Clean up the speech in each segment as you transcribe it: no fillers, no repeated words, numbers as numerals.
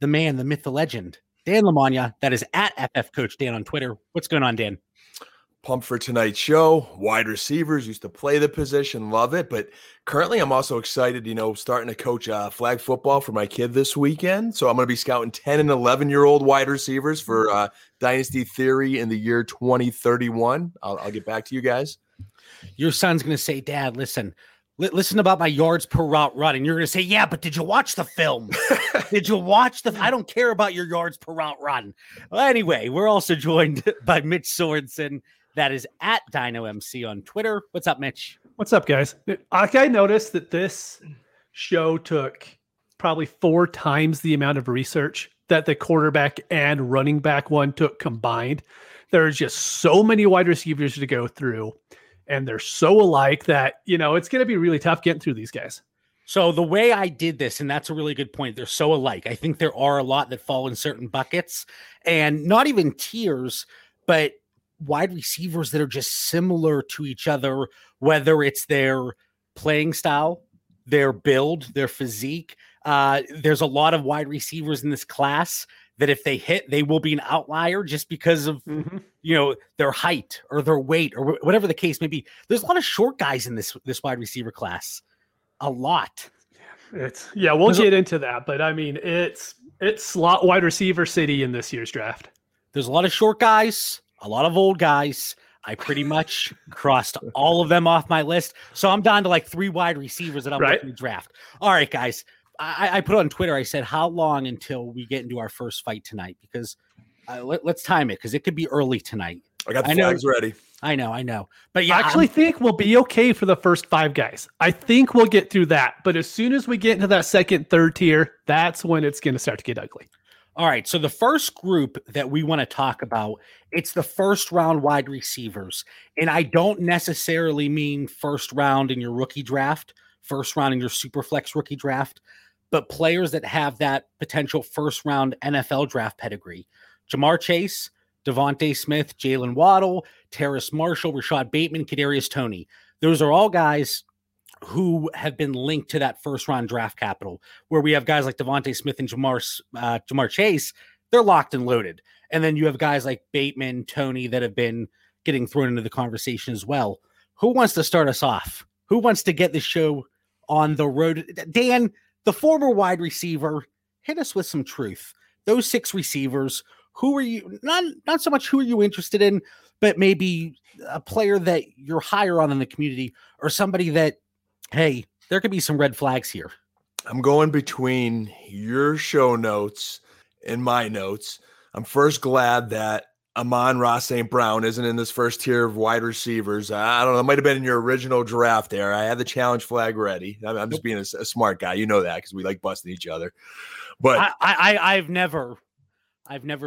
the man, the myth, the legend, Dan LaMagna. That is at FF Coach Dan on Twitter. What's going on, Dan? Pumped for tonight's show. Wide receivers, used to play the position, love it. But currently, I'm also excited, starting to coach flag football for my kid this weekend. So I'm going to be scouting 10 and 11-year-old wide receivers for Dynasty Theory in the year 2031. I'll get back to you guys. Your son's going to say, Dad, listen about my yards per route run. And you're going to say, yeah, but did you watch the film? I don't care about your yards per route run. Well, anyway, we're also joined by Mitch Sorensen. That is at DynoMC on Twitter. What's up, Mitch? What's up, guys? I noticed that this show took probably 4 times the amount of research that the quarterback and running back one took combined. There's just so many wide receivers to go through, and they're so alike that, it's going to be really tough getting through these guys. So the way I did this, and that's a really good point, they're so alike. I think there are a lot that fall in certain buckets, and not even tiers, but wide receivers that are just similar to each other, whether it's their playing style, their build, their physique. There's a lot of wide receivers in this class that if they hit, they will be an outlier just because of, their height or their weight or whatever the case may be. There's a lot of short guys in this wide receiver class, a lot. We'll get into that, but I mean, it's slot wide receiver city in this year's draft. There's a lot of short guys, a lot of old guys. I pretty much crossed all of them off my list. So I'm down to 3 wide receivers that I'm looking to draft. All right, guys. I put on Twitter, I said, how long until we get into our first fight tonight? Because let's time it, because it could be early tonight. I got the flags ready. I know. But yeah, I actually think we'll be okay for the first 5 guys. I think we'll get through that. But as soon as we get into that second, third tier, that's when it's going to start to get ugly. All right, so the first group that we want to talk about, it's the first-round wide receivers. And I don't necessarily mean first round in your rookie draft, first round in your Superflex rookie draft, but players that have that potential first-round NFL draft pedigree. Ja'Marr Chase, DeVonta Smith, Jaylen Waddle, Terrace Marshall, Rashad Bateman, Kadarius Toney. Those are all guys who have been linked to that first round draft capital, where we have guys like DeVonta Smith and Ja'Marr Chase. They're locked and loaded. And then you have guys like Bateman, Toney, that have been getting thrown into the conversation as well. Who wants to start us off? Who wants to get the show on the road? Dan, the former wide receiver, hit us with some truth. Those 6 receivers, who are you, not so much who are you interested in, but maybe a player that you're higher on in the community, or somebody that, hey, there could be some red flags here. I'm going between your show notes and my notes. I'm first glad that Amon-Ra St. Brown isn't in this first tier of wide receivers. I don't know. It might have been in your original draft there. I had the challenge flag ready. I'm just being a smart guy. You know that because we like busting each other. But I've never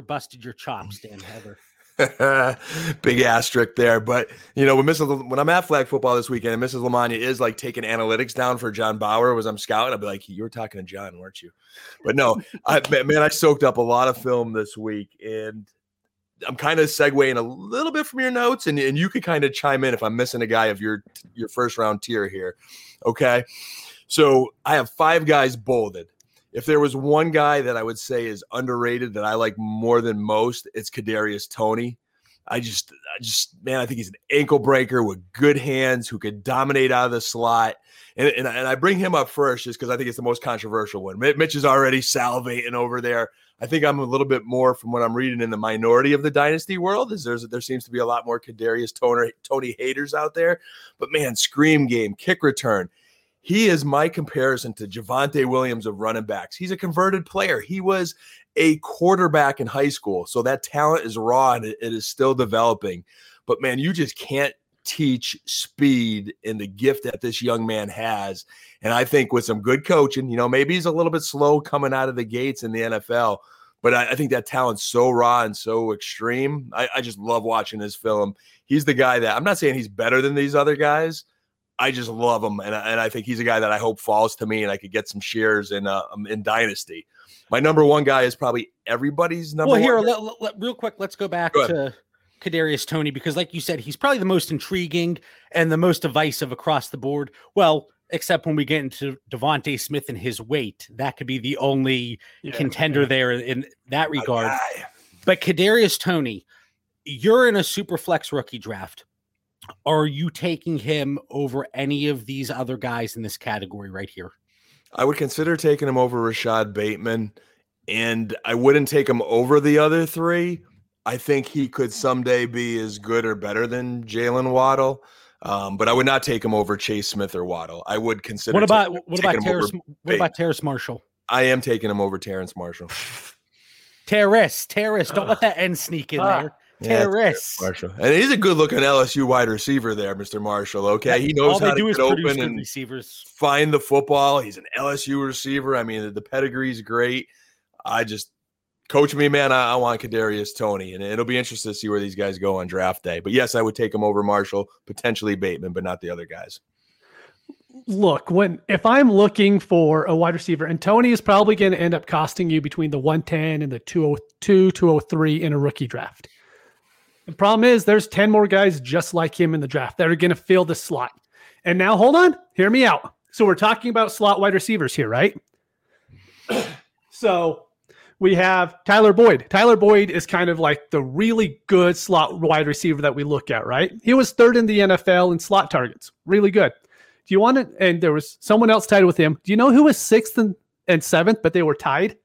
busted your chops, Dan, ever. Big asterisk there, but when I'm at flag football this weekend and Mrs. LaMagna is taking analytics down for John Bauer was I'm scouting, I'll be like, you were talking to John, weren't you? But no, I soaked up a lot of film this week, and I'm kind of segueing a little bit from your notes, and you could kind of chime in if I'm missing a guy of your first round tier here. Okay, so I have 5 guys bolded. If there was one guy that I would say is underrated that I like more than most, it's Kadarius Toney. I think he's an ankle breaker with good hands who could dominate out of the slot. And I bring him up first just because I think it's the most controversial one. Mitch is already salivating over there. I think I'm a little bit more, from what I'm reading, in the minority of the dynasty world. There seems to be a lot more Kadarius Toney haters out there. But, man, scream game, kick return. He is my comparison to Javonte Williams of running backs. He's a converted player. He was a quarterback in high school, so that talent is raw and it is still developing. But, man, you just can't teach speed and the gift that this young man has. And I think with some good coaching, maybe he's a little bit slow coming out of the gates in the NFL, But I think that talent's so raw and so extreme. I just love watching his film. He's the guy that, I'm not saying he's better than these other guys. I just love him. And I think he's a guy that I hope falls to me and I could get some shares in Dynasty. My number one guy is probably everybody's number one. Well, here, real quick, let's go back to Kadarius Toney, because like you said, he's probably the most intriguing and the most divisive across the board. Well, except when we get into DeVonta Smith and his weight, that could be the only contender there in that regard. But Kadarius Toney, you're in a super flex rookie draft. Are you taking him over any of these other guys in this category right here? I would consider taking him over Rashad Bateman, and I wouldn't take him over the other three. I think he could someday be as good or better than Jaylen Waddle. But I would not take him over Chase, Smith, or Waddle. I would consider. What about Terrace Marshall? I am taking him over Terrace Marshall. Terrace. Don't let that end sneak in there. Terrace Marshall, and he's a good-looking LSU wide receiver there, Mr. Marshall. Okay, he knows how to get open and receivers. Find the football. He's an LSU receiver. I mean, the pedigree's great. I just. Coach me, man. I want Kadarius Toney, and it'll be interesting to see where these guys go on draft day. But yes, I would take him over Marshall, potentially Bateman, but not the other guys. Look, if I'm looking for a wide receiver, and Toney is probably going to end up costing you between the 110 and the 202, 203 in a rookie draft. The problem is there's 10 more guys just like him in the draft that are going to fill the slot. And now, hold on, hear me out. So we're talking about slot wide receivers here, right? So. We have Tyler Boyd. Tyler Boyd is kind of like the really good slot wide receiver that we look at, right? He was third in the NFL in slot targets. Really good. Do you want it? And there was someone else tied with him. Do you know who was sixth and seventh, but they were tied?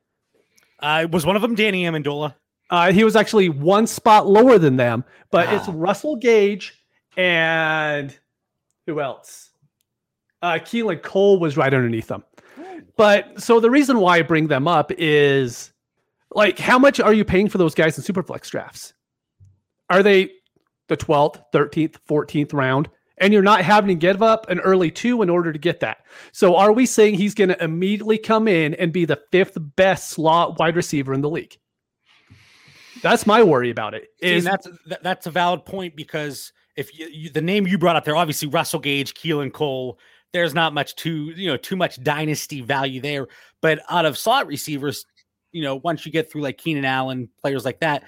Was one of them Danny Amendola? He was actually one spot lower than them, but it's Russell Gage and who else? Keelan Cole was right underneath them. But so the reason why I bring them up is, like, how much are you paying for those guys in Superflex drafts? Are they the 12th, 13th, 14th round? And you're not having to give up an early two in order to get that. So are we saying he's going to immediately come in and be the fifth best slot wide receiver in the league? That's my worry about it. That's a valid point, because if the name you brought up there, obviously Russell Gage, Keelan Cole, there's not much too much dynasty value there. But out of slot receivers, once you get through like Keenan Allen, players like that,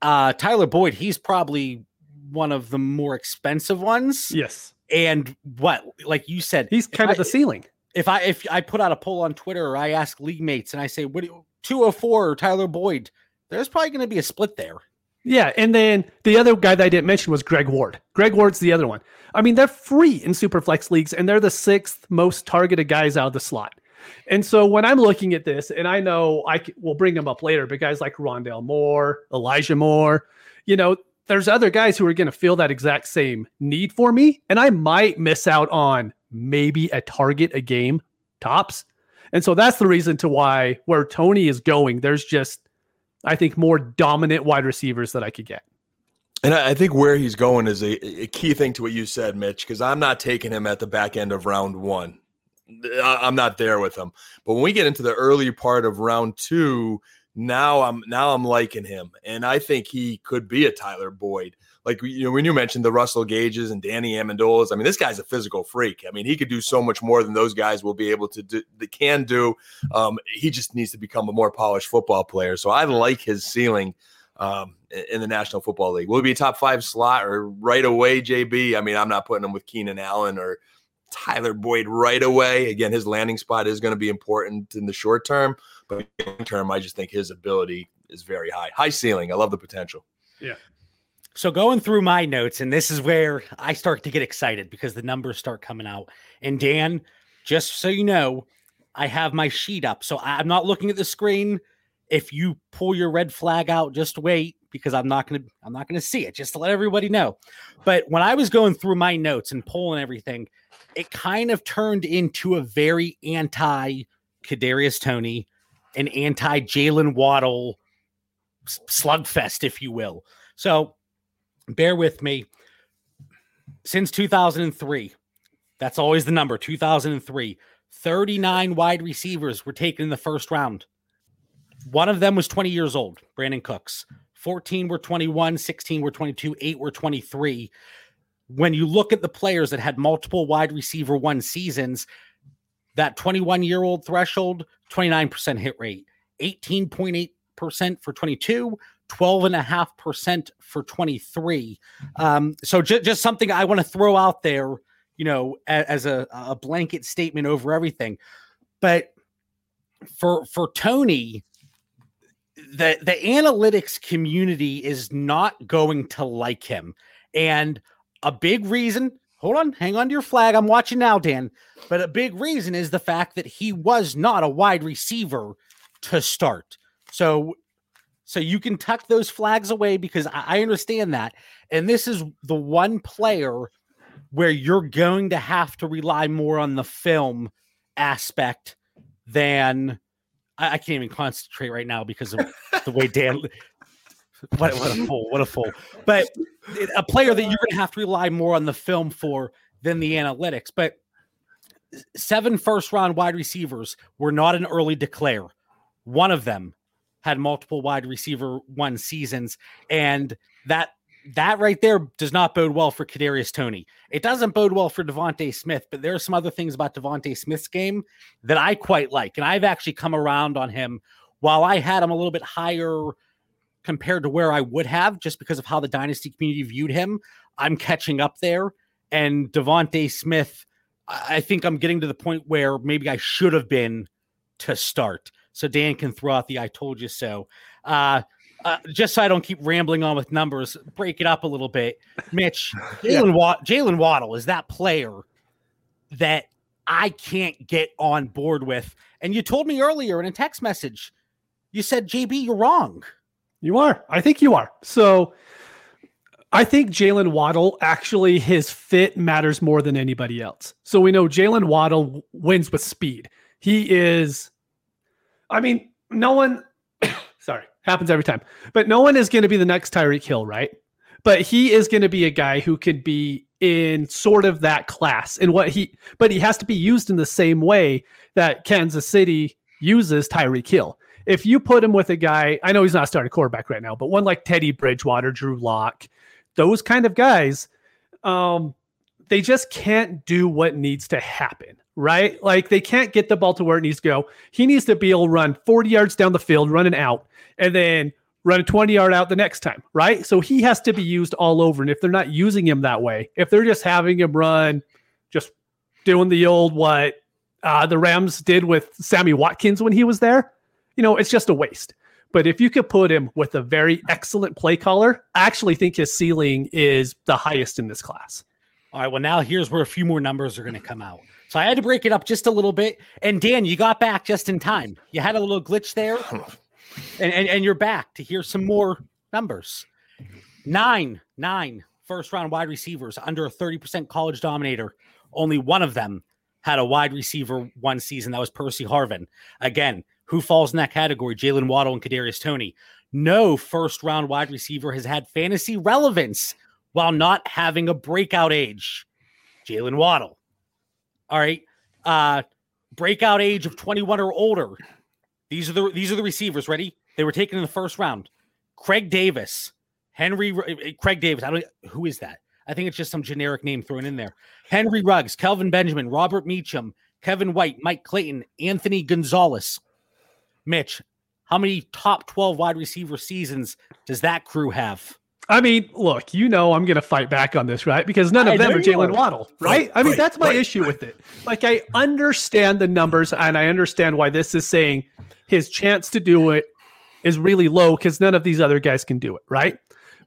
Tyler Boyd, he's probably one of the more expensive ones. Yes. And like you said, he's kind of the ceiling. If I put out a poll on Twitter, or I ask league mates and I say, 204 or Tyler Boyd, there's probably going to be a split there. Yeah, and then the other guy that I didn't mention was Greg Ward. Greg Ward's the other one. I mean, they're free in Superflex leagues, and they're the sixth most targeted guys out of the slot. And so when I'm looking at this, and I know we'll bring them up later, but guys like Rondale Moore, Elijah Moore, there's other guys who are going to feel that exact same need for me, and I might miss out on maybe a target a game, tops. And so that's the reason to why where Toney is going, there's just, I think, more dominant wide receivers that I could get. And I think where he's going is a key thing to what you said, Mitch, because I'm not taking him at the back end of round one. I'm not there with him. But when we get into the early part of round two, now I'm liking him. And I think he could be a Tyler Boyd. Like, when you mentioned the Russell Gages and Danny Amendola's, I mean, this guy's a physical freak. I mean, he could do so much more than those guys will be able to do. They can do. He just needs to become a more polished football player. So I like his ceiling in the National Football League. Will he be a top five slot or right away, JB? I mean, I'm not putting him with Keenan Allen or Tyler Boyd right away. Again, his landing spot is going to be important in the short term, but long term, I just think his ability is very high. High ceiling. I love the potential. Yeah. So going through my notes, and this is where I start to get excited because the numbers start coming out. And Dan, just so you know, I have my sheet up. So I'm not looking at the screen. If you pull your red flag out, just wait, because I'm not going to see it, just to let everybody know. But when I was going through my notes and pulling everything, it kind of turned into a very anti Kadarius Toney and anti Jaylen Waddle slugfest, if you will. So bear with me. Since 2003, that's always the number, 2003, 39 wide receivers were taken in the first round. One of them was 20 years old, Brandon Cooks. 14 were 21, 16 were 22, 8 were 23. When you look at the players that had multiple wide receiver one seasons, that 21-year-old threshold, 29% hit rate, 18.8% for 22, 12.5% for 23. So just something I want to throw out there, you know, as a blanket statement over everything. But for Toney, the analytics community is not going to like him. And a big reason, hold on, hang on to your flag. I'm watching now, Dan. But a big reason is the fact that he was not a wide receiver to start. So you can tuck those flags away because I understand that. And this is the one player where you're going to have to rely more on the film aspect than I can't even concentrate right now because of the way Dan, what a fool, but a player that you're going to have to rely more on the film for than the analytics. But 7 first round wide receivers were not an early declare. One of them had multiple wide receiver one seasons. And that right there does not bode well for Kadarius Toney. It doesn't bode well for DeVonta Smith, but there are some other things about DeVonta Smith's game that I quite like. And I've actually come around on him while I had him a little bit higher compared to where I would have just because of how the dynasty community viewed him. I'm catching up there. And DeVonta Smith, I think I'm getting to the point where maybe I should have been to start. So Dan can throw out the I told you so. Just so I don't keep rambling on with numbers, break it up a little bit. Mitch, Jaylen Waddle is that player that I can't get on board with. And you told me earlier in a text message, you said, JB, you're wrong. You are. I think you are. So I think Jaylen Waddle, actually his fit matters more than anybody else. So we know Jaylen Waddle wins with speed. He is, I mean, no one... Sorry, happens every time. But no one is going to be the next Tyreek Hill, right? But he is going to be a guy who could be in sort of that class. And but he has to be used in the same way that Kansas City uses Tyreek Hill. If you put him with a guy, I know he's not starting quarterback right now, but one like Teddy Bridgewater, Drew Lock, those kind of guys, they just can't do what needs to happen. Right? Like they can't get the ball to where it needs to go. He needs to be able to run 40 yards down the field, running out, and then run a 20-yard out the next time. Right? So he has to be used all over. And if they're not using him that way, if they're just having him run, just doing the old what the Rams did with Sammy Watkins when he was there, you know, it's just a waste. But if you could put him with a very excellent play caller, I actually think his ceiling is the highest in this class. All right, well, now here's where a few more numbers are going to come out. So I had to break it up just a little bit. And Dan, you got back just in time. You had a little glitch there. And you're back to hear some more numbers. 9 first-round wide receivers under a 30% college dominator. Only one of them had a wide receiver one season. That was Percy Harvin. Again, who falls in that category? Jaylen Waddle and Kadarius Toney. No first-round wide receiver has had fantasy relevance while not having a breakout age. Jaylen Waddle. All right. Breakout age of 21 or older. These are the receivers. Ready? They were taken in the first round. Craig Davis, Craig Davis. Who is that? I think it's just some generic name thrown in there. Henry Ruggs, Kelvin Benjamin, Robert Meacham, Kevin White, Mike Clayton, Anthony Gonzalez. Mitch, how many top 12 wide receiver seasons does that crew have? I mean, look, you know I'm going to fight back on this, right? Because none of them are Jaylen Waddle, right? I mean, that's my issue with it. Like, I understand the numbers, and I understand why this is saying his chance to do it is really low because none of these other guys can do it, right?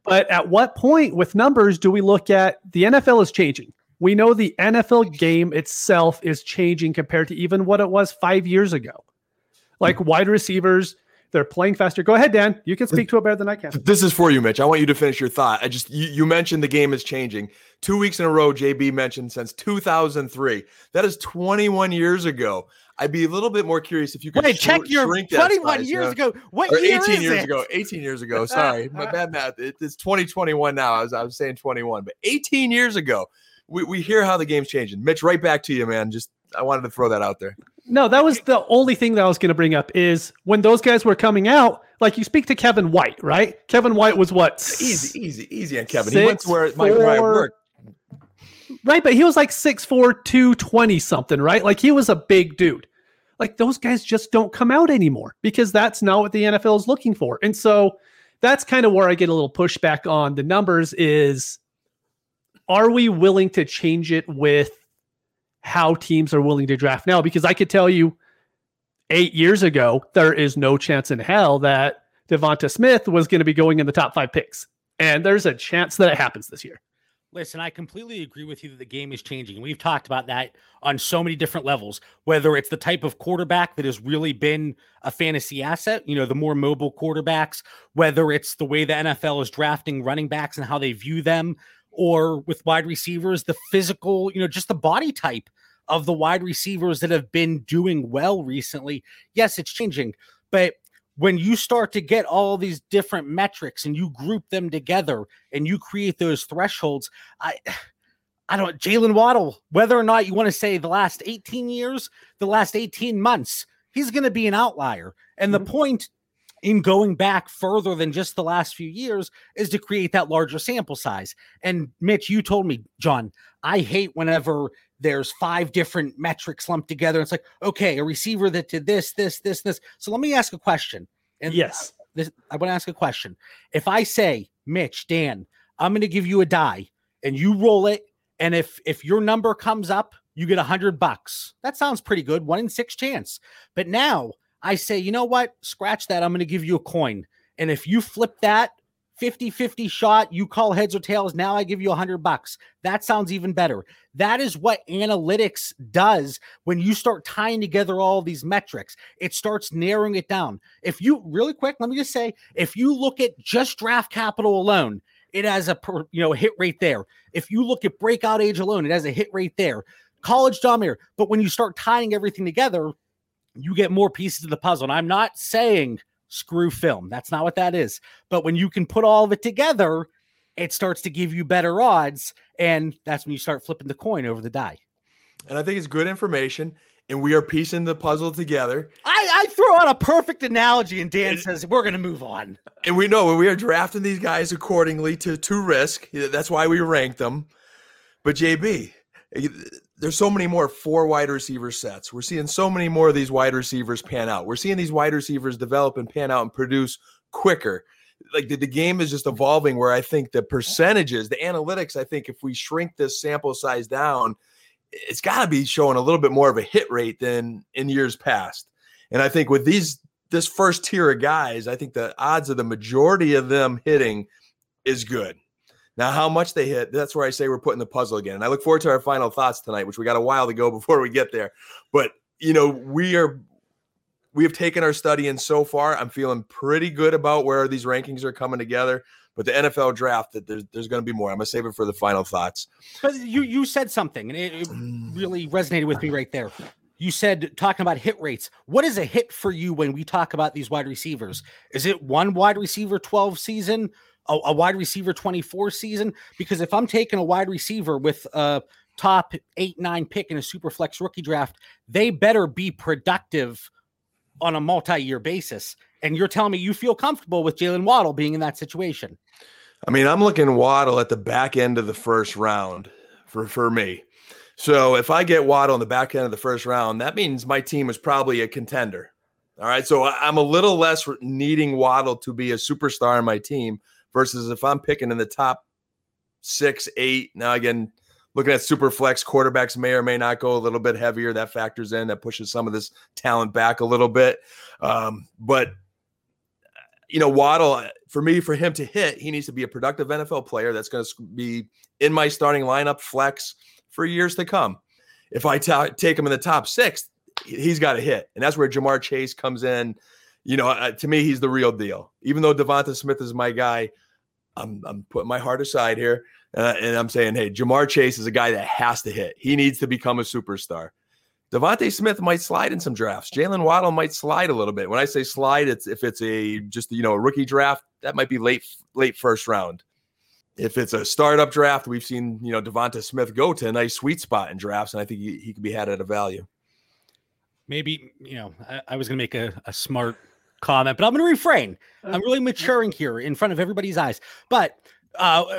But at what point with numbers do we look at the NFL is changing? We know the NFL game itself is changing compared to even what it was 5 years ago. Like, wide receivers... They're playing faster. Go ahead, Dan. You can speak to it better than I can. This is for you, Mitch. I want you to finish your thought. You mentioned the game is changing. 2 weeks in a row, JB mentioned since 2003. That is 21 years ago. I'd be a little bit more curious if you could check your 21 years ago. What year is it? 18 years ago. Sorry, my bad math. It's 2021 now. I was saying 21, but 18 years ago. We hear how the game's changing. Mitch, right back to you, man. I wanted to throw that out there. No, that was the only thing that I was going to bring up is when those guys were coming out, like you speak to Kevin White, right? Kevin White was what? Easy on Kevin. He went to where Mike Ryan worked. Right, but he was like 6'4", 220 something, right? Like he was a big dude. Like those guys just don't come out anymore because that's not what the NFL is looking for. And so that's kind of where I get a little pushback on the numbers is, are we willing to change it with how teams are willing to draft now? Because I could tell you 8 years ago, there is no chance in hell that DeVonta Smith was going to be going in the top 5 picks. And there's a chance that it happens this year. Listen, I completely agree with you that the game is changing. We've talked about that on so many different levels, whether it's the type of quarterback that has really been a fantasy asset, you know, the more mobile quarterbacks, whether it's the way the NFL is drafting running backs and how they view them, or with wide receivers, the physical, you know, just the body type of the wide receivers that have been doing well recently. Yes, it's changing, but when you start to get all these different metrics and you group them together and you create those thresholds, I don't, Jaylen Waddle, whether or not you want to say the last 18 years, the last 18 months, he's going to be an outlier. And the point in going back further than just the last few years is to create that larger sample size. And Mitch, you told me, John, I hate whenever there's 5 different metrics lumped together. It's like, okay, a receiver that did this. So let me ask a question. And yes, I want to ask a question. If I say, Mitch, Dan, I'm going to give you a die and you roll it. And if your number comes up, you get $100. That sounds pretty good. 1 in 6 chance. But now I say, you know what? Scratch that. I'm going to give you a coin. And if you flip that 50-50 shot, you call heads or tails. Now I give you $100. That sounds even better. That is what analytics does. When you start tying together all these metrics, it starts narrowing it down. If you really quick, let me just say, if you look at just draft capital alone, it has a hit rate there. If you look at breakout age alone, it has a hit rate there. College dominator. But when you start tying everything together, you get more pieces of the puzzle. And I'm not saying screw film. That's not what that is. But when you can put all of it together, it starts to give you better odds. And that's when you start flipping the coin over the die. And I think it's good information. And we are piecing the puzzle together. I throw out a perfect analogy and Dan says, we're going to move on. And we know we are drafting these guys accordingly to risk. That's why we rank them. But JB, there's so many more 4 wide receiver sets. We're seeing so many more of these wide receivers pan out. We're seeing these wide receivers develop and pan out and produce quicker. Like the game is just evolving where I think the percentages, the analytics, I think if we shrink this sample size down, it's got to be showing a little bit more of a hit rate than in years past. And I think with this first tier of guys, I think the odds of the majority of them hitting is good. Now, how much they hit, that's where I say we're putting the puzzle again. And I look forward to our final thoughts tonight, which we got a while to go before we get there. But, we have taken our study in so far. I'm feeling pretty good about where these rankings are coming together. But the NFL draft, that there's going to be more. I'm going to save it for the final thoughts. But you said something, and it really resonated with me right there. You said, talking about hit rates, what is a hit for you when we talk about these wide receivers? Is it one wide receiver 12 season? A wide receiver 24 season? Because if I'm taking a wide receiver with a top 8-9 pick in a super flex rookie draft, they better be productive on a multi-year basis. And you're telling me you feel comfortable with Jaylen Waddle being in that situation? I mean, I'm looking Waddle at the back end of the first round for me. So if I get Waddle in the back end of the first round, that means my team is probably a contender. All right. So I'm a little less needing Waddle to be a superstar in my team. Versus if I'm picking in the top 6, 8, now again, looking at super flex, quarterbacks may or may not go a little bit heavier. That factors in, that pushes some of this talent back a little bit. But Waddle, for him to hit, he needs to be a productive NFL player that's going to be in my starting lineup flex for years to come. If I take him in the top 6, he's got to hit. And that's where Ja'Marr Chase comes in. To me, he's the real deal. Even though DeVonta Smith is my guy, I'm putting my heart aside here, and I'm saying, hey, Ja'Marr Chase is a guy that has to hit. He needs to become a superstar. DeVonta Smith might slide in some drafts. Jaylen Waddle might slide a little bit. When I say slide, if it's a rookie draft, that might be late first round. If it's a startup draft, we've seen DeVonta Smith go to a nice sweet spot in drafts, and I think he could be had at a value. maybe, you know, I was going to make a smart comment, but I'm going to refrain. I'm really maturing here in front of everybody's eyes. But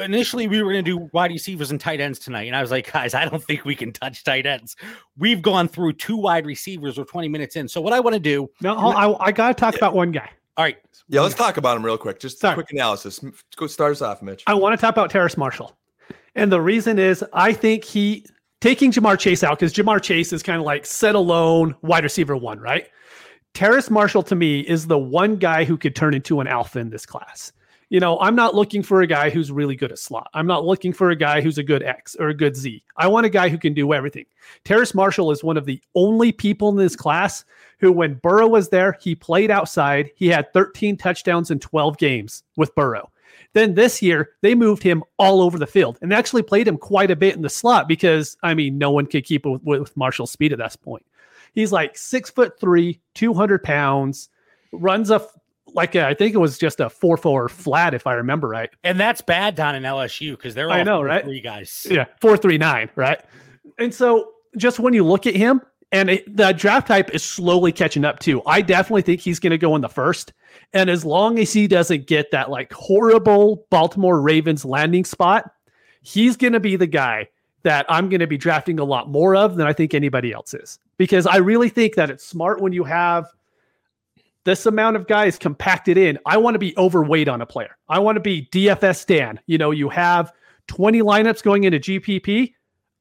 initially we were going to do wide receivers and tight ends tonight. And I was like, guys, I don't think we can touch tight ends. We've gone through two wide receivers. We're 20 minutes in. So what I want to do. No, I got to talk about one guy. All right. Yeah, let's talk about him real quick. Just a quick analysis. Go start us off, Mitch. I want to talk about Terrace Marshall. And the reason is I think he taking Ja'Marr Chase out, because Ja'Marr Chase is kind of like set alone wide receiver one, right? Terrace Marshall to me is the one guy who could turn into an alpha in this class. You know, I'm not looking for a guy who's really good at slot. I'm not looking for a guy who's a good X or a good Z. I want a guy who can do everything. Terrace Marshall is one of the only people in this class who, when Burrow was there, he played outside. He had 13 touchdowns in 12 games with Burrow. Then this year, they moved him all over the field and actually played him quite a bit in the slot because, I mean, no one could keep up with Marshall's speed at that point. He's like 6'3", 200 pounds, runs a I think it was just a 4.4 flat, if I remember right. And that's bad down in LSU because they're all three guys. Yeah, 4.39, right? And so just when you look at him, and the draft type is slowly catching up too. I definitely think he's going to go in the first. And as long as he doesn't get that like horrible Baltimore Ravens landing spot, he's going to be the guy that I'm going to be drafting a lot more of than I think anybody else is. Because I really think that it's smart when you have this amount of guys compacted in. I want to be overweight on a player. I want to be DFS Dan. You know, you have 20 lineups going into GPP.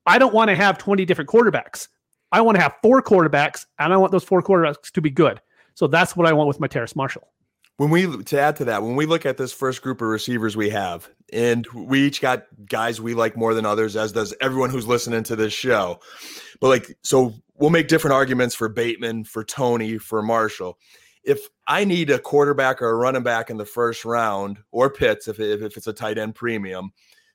I don't want to have 20 different quarterbacks. I want to have four quarterbacks, and I want those four quarterbacks to be good. So that's what I want with my Terrace Marshall. To add to that, when we look at this first group of receivers we have, and we each got guys we like more than others, as does everyone who's listening to this show. But like, so we'll make different arguments for Bateman, for Toney, for Marshall. If I need a quarterback or a running back in the first round, or Pitts, if it's a tight end premium,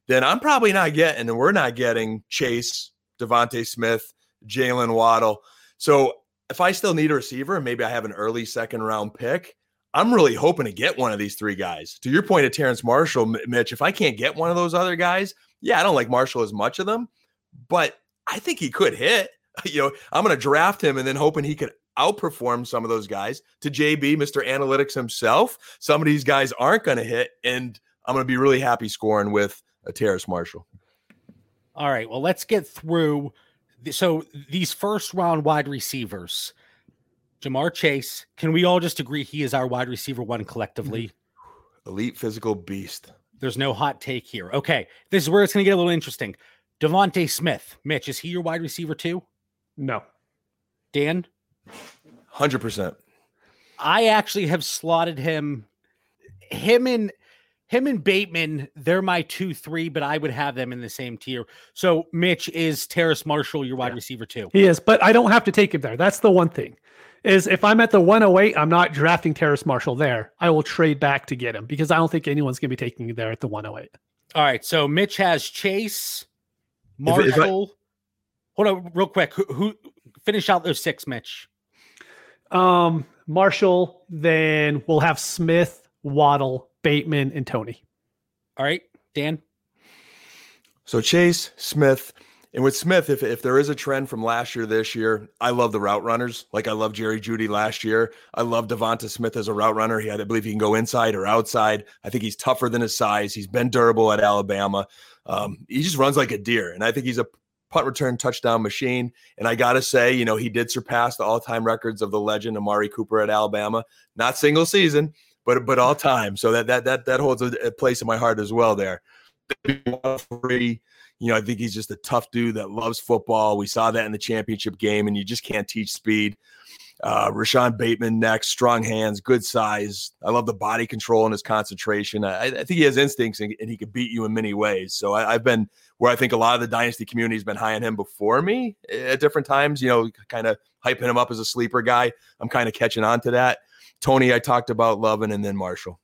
then I'm probably not getting, and we're not getting Chase, DeVonta Smith, Jaylen Waddle. So if I still need a receiver, and maybe I have an early second round pick, I'm really hoping to get one of these three guys. To your point of Terrace Marshall, Mitch, if I can't get one of those other guys, yeah, I don't like Marshall as much of them, but I think he could hit. You know, I'm going to draft him and then hoping he could outperform some of those guys. To JB, Mr. Analytics himself, some of these guys aren't going to hit, and I'm going to be really happy scoring with a Terrace Marshall. All right, well, let's get through. So these first round wide receivers, Ja'Marr Chase, can we all just agree he is our wide receiver one collectively? Elite physical beast. There's no hot take here. Okay, this is where it's going to get a little interesting. DeVonta Smith. Mitch, is he your wide receiver too? No. Dan? 100%. I actually have slotted him. Him and Bateman, they're my 2-3, but I would have them in the same tier. So, Mitch, is Terrace Marshall your wide receiver too? He is, but I don't have to take him there. That's the one thing. Is if I'm at the 108, I'm not drafting Terrace Marshall there. I will trade back to get him because I don't think anyone's going to be taking him there at the 108. All right, so Mitch has Chase, Marshall. Hold on real quick. Who finish out those six, Mitch? Marshall, then we'll have Smith, Waddle, Bateman, and Toney. All right, Dan? So Chase, Smith, and with Smith, if there is a trend from last year, this year, I love the route runners. Like I love Jerry Jeudy last year. I love DeVonta Smith as a route runner. I believe he can go inside or outside. I think he's tougher than his size. He's been durable at Alabama. He just runs like a deer. And I think he's a punt return touchdown machine. And I got to say, you know, he did surpass the all-time records of the legend Amari Cooper at Alabama. Not single season, but all time. So that holds a place in my heart as well there. You know, I think he's just a tough dude that loves football. We saw that in the championship game, and you just can't teach speed. Rashawn Bateman next, strong hands, good size. I love the body control and his concentration. I think he has instincts, and he could beat you in many ways. So I've been where I think a lot of the dynasty community has been high on him before me at different times, you know, kind of hyping him up as a sleeper guy. I'm kind of catching on to that. Toney, I talked about loving, and then Marshall.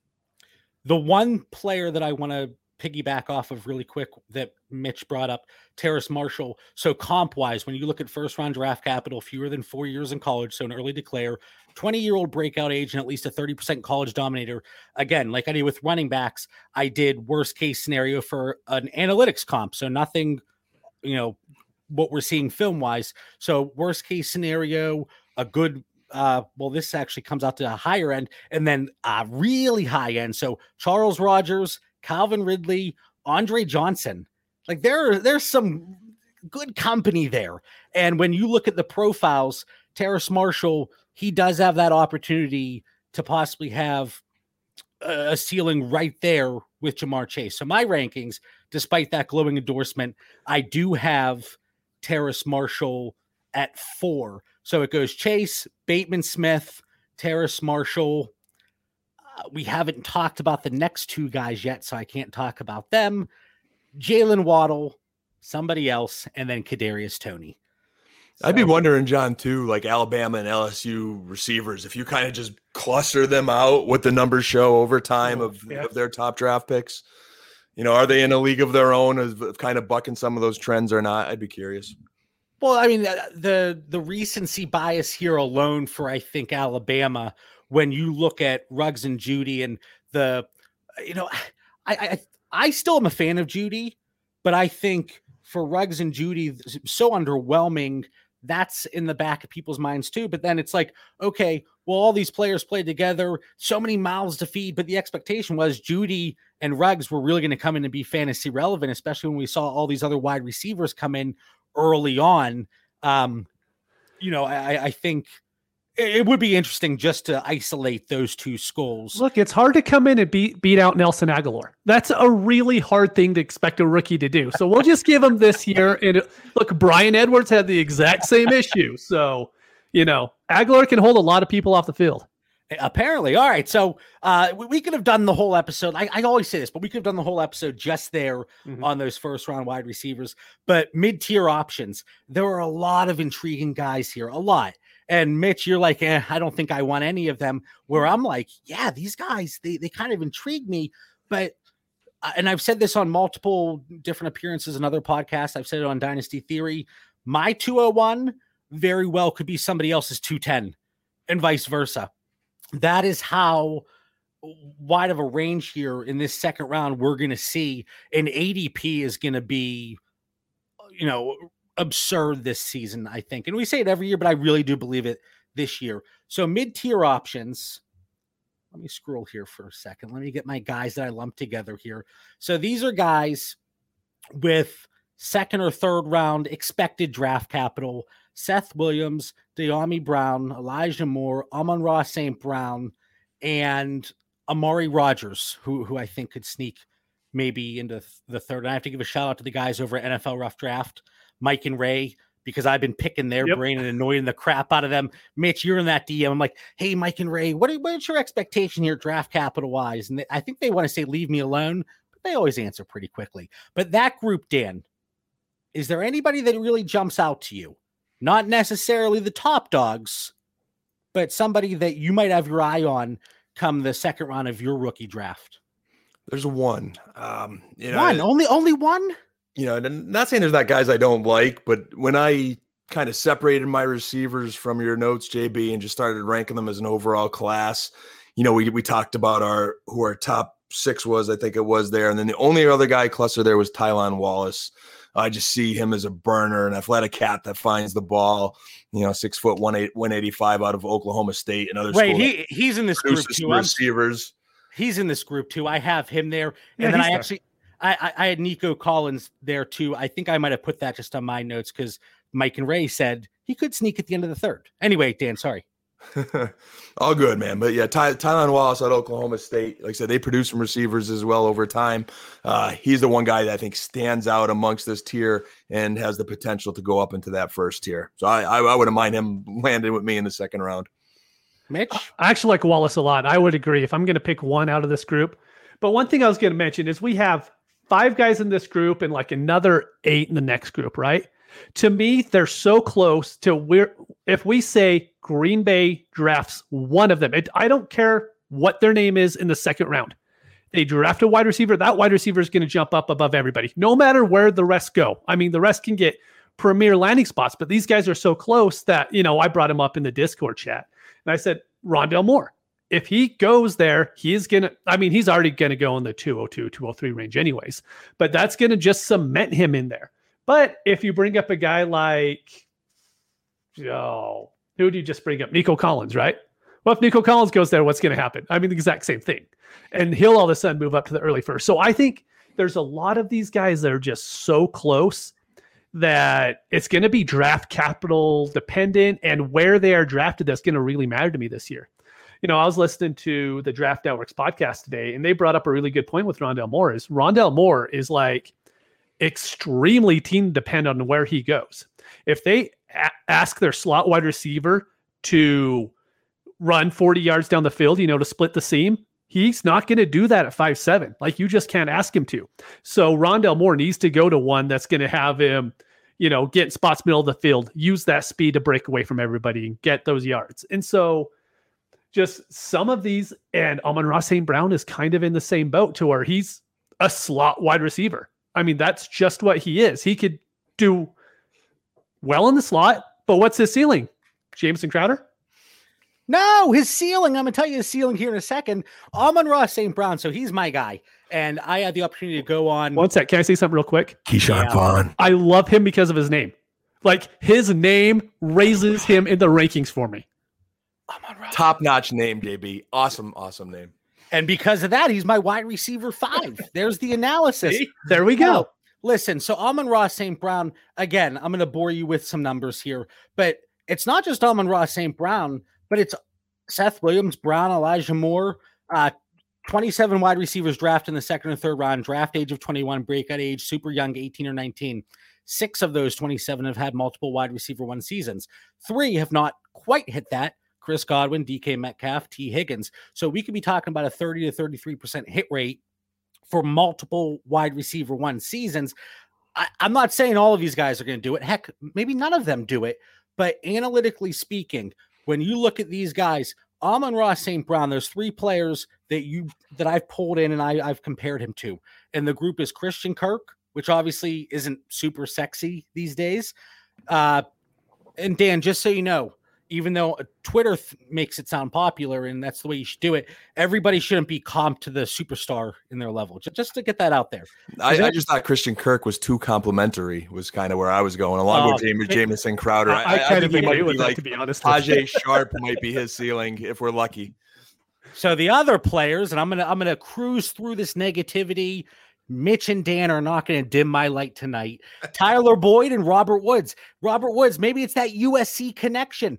The one player that I want to piggyback off of really quick that Mitch brought up, Terrace Marshall. So comp wise, when you look at first round draft capital, fewer than 4 years in college. So an early declare, 20-year-old breakout age, and at least a 30% college dominator. Again, like I did with running backs, I did worst case scenario for an analytics comp. So nothing, you know, what we're seeing film wise. So worst case scenario, a good well, this actually comes out to a higher end and then really high end. So Charles Rogers, Calvin Ridley, Andre Johnson, like there's some good company there. And when you look at the profiles, Terrace Marshall, he does have that opportunity to possibly have a ceiling right there with Ja'Marr Chase. So my rankings, despite that glowing endorsement, I do have Terrace Marshall at 4. So it goes Chase, Bateman Smith, Terrace Marshall. We haven't talked about the next two guys yet, so I can't talk about them. Jaylen Waddle, somebody else, and then Kadarius Toney. So, I'd be wondering, John, too, like Alabama and LSU receivers, if you kind of just cluster them out, what the numbers show over time of their top draft picks. You know, are they in a league of their own of kind of bucking some of those trends or not? I'd be curious. Well, I mean, the recency bias here alone for, I think, Alabama, when you look at Ruggs and Judy and the, you know, I still am a fan of Judy, but I think for Ruggs and Judy, so underwhelming, that's in the back of people's minds too. But then it's like, okay, well, all these players played together, so many mouths to feed, but the expectation was Judy and Ruggs were really going to come in and be fantasy relevant, especially when we saw all these other wide receivers come in early on. You know, I think it would be interesting just to isolate those two schools. Look, it's hard to come in and beat out Nelson Aguilar. That's a really hard thing to expect a rookie to do. So we'll just give him this year. And look, Brian Edwards had the exact same issue. So, you know, Aguilar can hold a lot of people off the field. Apparently. All right. So we could have done the whole episode. I always say this, but we could have done the whole episode just there on those first round wide receivers. But mid-tier options, there are a lot of intriguing guys here, a lot. And Mitch, you're like, I don't think I want any of them, where I'm like, yeah, these guys, they kind of intrigue me. But, and I've said this on multiple different appearances in other podcasts. I've said it on Dynasty Theory. My 201 very well could be somebody else's 210 and vice versa. That is how wide of a range here in this second round we're going to see. And ADP is going to be, you know, absurd this season, I think. And we say it every year, but I really do believe it this year. So mid-tier options. Let me scroll here for a second. Let me get my guys that I lumped together here. So these are guys with second or third round expected draft capital. Seth Williams, Dyami Brown, Elijah Moore, Amon-Ra St. Brown, and Amari Rodgers, who I think could sneak maybe into the third. And I have to give a shout out to the guys over at NFL Rough Draft, Mike and Ray, because I've been picking their brain and annoying the crap out of them. Mitch, you're in that DM. I'm like, hey, Mike and Ray, what's your expectation here draft capital wise? And I think they want to say, leave me alone, but they always answer pretty quickly. But that group, Dan, is there anybody that really jumps out to you? Not necessarily the top dogs, but somebody that you might have your eye on come the second round of your rookie draft. There's one. You know, one? Only one? You know, and I'm not saying there's not guys I don't like, but when I kind of separated my receivers from your notes, JB, and just started ranking them as an overall class, you know, we talked about who our top 6 was, I think it was there. And then the only other guy cluster there was Tylan Wallace. I just see him as a burner, an athletic cat that finds the ball, you know, 6 foot 185 out of Oklahoma State. Another school. He's in this group too. Receivers. He's in this group too. I have him there. And yeah, then I had Nico Collins there too. I think I might have put that just on my notes because Mike and Ray said he could sneak at the end of the third. Anyway, Dan, sorry. All good, man. But yeah, Tylan Wallace at Oklahoma State, like I said, they produce some receivers as well over time. He's the one guy that I think stands out amongst this tier and has the potential to go up into that first tier. So I wouldn't mind him landing with me in the second round. Mitch? I actually like Wallace a lot. I would agree if I'm going to pick one out of this group. But one thing I was going to mention is we have 5 guys in this group and like another 8 in the next group, right? To me, they're so close to where if we say Green Bay drafts one of them, I don't care what their name is in the second round. They draft a wide receiver. That wide receiver is going to jump up above everybody, no matter where the rest go. I mean, the rest can get premier landing spots, but these guys are so close that, you know, I brought him up in the Discord chat and I said, Rondale Moore. If he goes there, he's already going to go in the 202, 203 range anyways, but that's going to just cement him in there. But if you bring up a guy like Who do you just bring up? Nico Collins, right? Well, if Nico Collins goes there, what's going to happen? I mean, the exact same thing. And he'll all of a sudden move up to the early first. So I think there's a lot of these guys that are just so close that it's going to be draft capital dependent, and where they are drafted, that's going to really matter to me this year. You know, I was listening to the Draft Network's podcast today, and they brought up a really good point with Rondale Moore. Is Rondale Moore is like extremely team dependent on where he goes. If they ask their slot wide receiver to run 40 yards down the field, you know, to split the seam, he's not going to do that at 5'7". Like, you just can't ask him to. So Rondale Moore needs to go to one that's going to have him, you know, get in spots middle of the field, use that speed to break away from everybody and get those yards. And so just some of these, and Amon-Ra St. Brown is kind of in the same boat to where he's a slot wide receiver. I mean, that's just what he is. He could do well in the slot, but what's his ceiling? Jamison Crowder? No, his ceiling. I'm going to tell you his ceiling here in a second. Amon-Ra St. Brown, so he's my guy. And I had the opportunity to go on. One sec. Can I say something real quick? Keyshawn Vaughn. I love him because of his name. Like, his name raises him in the rankings for me. Amon-Ra. Top-notch name, JB. Awesome, awesome name. And because of that, he's my wide receiver 5. There's the analysis. See? There we go. Listen, so Amon-Ra St. Brown, again, I'm going to bore you with some numbers here, but it's not just Amon-Ra St. Brown, but it's Seth Williams, Brown, Elijah Moore, 27 wide receivers drafted in the second or third round, draft age of 21, breakout age, super young, 18 or 19. 6 of those 27 have had multiple wide receiver 1 seasons. 3 have not quite hit that. Chris Godwin, DK Metcalf, T. Higgins. So we could be talking about a 30 to 33% hit rate for multiple wide receiver 1 seasons. I'm not saying all of these guys are going to do it. Heck, maybe none of them do it. But analytically speaking, when you look at these guys, Amon-Ra St. Brown, there's 3 players that I've pulled in and I've compared him to. And the group is Christian Kirk, which obviously isn't super sexy these days. And Dan, just so you know, even though Twitter makes it sound popular and that's the way you should do it, everybody shouldn't be comped to the superstar in their level. Just to get that out there. I just thought Christian Kirk was too complimentary, was kind of where I was going. Along with Jamison Crowder. I kind of agree with that, to be honest. Tajay Sharp might be his ceiling if we're lucky. So the other players, and I'm gonna cruise through this negativity. Mitch and Dan are not going to dim my light tonight. Tyler Boyd and Robert Woods. Robert Woods, maybe it's that USC connection.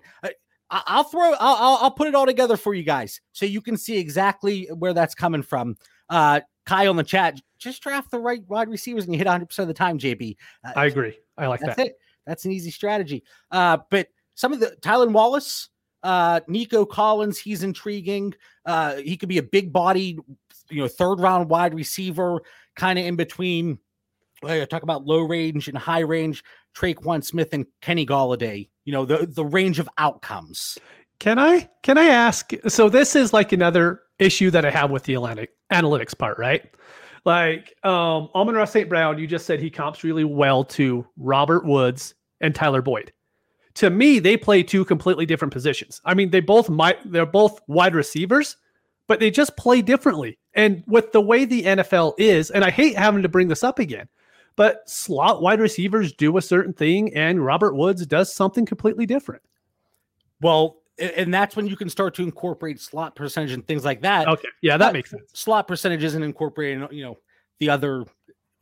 I'll put it all together for you guys so you can see exactly where that's coming from. Kyle in the chat, just draft the right wide receivers and you hit 100% of the time, JB. I agree. I like that. That's it. That's an easy strategy. But some of the Tylan Wallace, Nico Collins, he's intriguing. He could be a big bodied, you know, third round wide receiver, kind of in between. Talk about low range and high range. Traquan Smith and Kenny Golladay. You know, the range of outcomes. Can I ask? So this is like another issue that I have with the analytics part, right? Like Amon-Ra St. Brown, you just said he comps really well to Robert Woods and Tyler Boyd. To me, they play 2 completely different positions. I mean, they're both wide receivers, but they just play differently. And with the way the NFL is, and I hate having to bring this up again, but slot wide receivers do a certain thing and Robert Woods does something completely different. Well, and that's when you can start to incorporate slot percentage and things like that. Okay. Yeah, that makes sense. Slot percentage isn't incorporating, you know, the other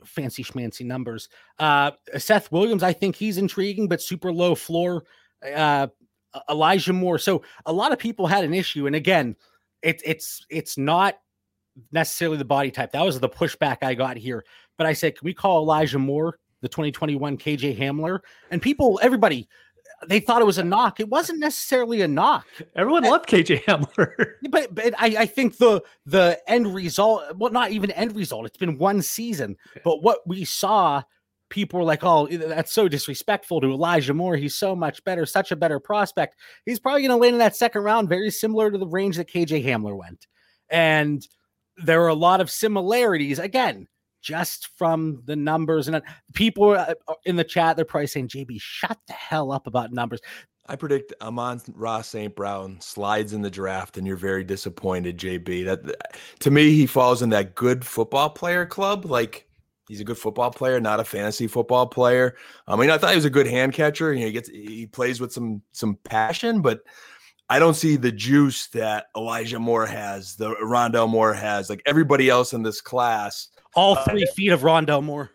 fancy schmancy numbers. Seth Williams, I think he's intriguing, but super low floor. Elijah Moore. So a lot of people had an issue. And again, it's not necessarily the body type. That was the pushback I got here. But I said, can we call Elijah Moore the 2021 KJ Hamler? And everybody, they thought it was a knock. It wasn't necessarily a knock. Everyone loved KJ Hamler. But I think the end result, well, not even end result. It's been 1 season. Okay. But what we saw, people were like, oh, that's so disrespectful to Elijah Moore. He's so much better, such a better prospect. He's probably going to land in that second round, very similar to the range that KJ Hamler went. And there are a lot of similarities, again, just from the numbers. And people in the chat, they're probably saying, JB, shut the hell up about numbers. I predict Amon-Ra St. Brown slides in the draft, and you're very disappointed, JB. That, to me, he falls in that good football player club, like He's a good football player, not a fantasy football player. I mean, I thought he was a good hand catcher. You know, he plays with some passion, but I don't see the juice that Elijah Moore has, the Rondale Moore has, like everybody else in this class. All 3 feet of Rondale Moore.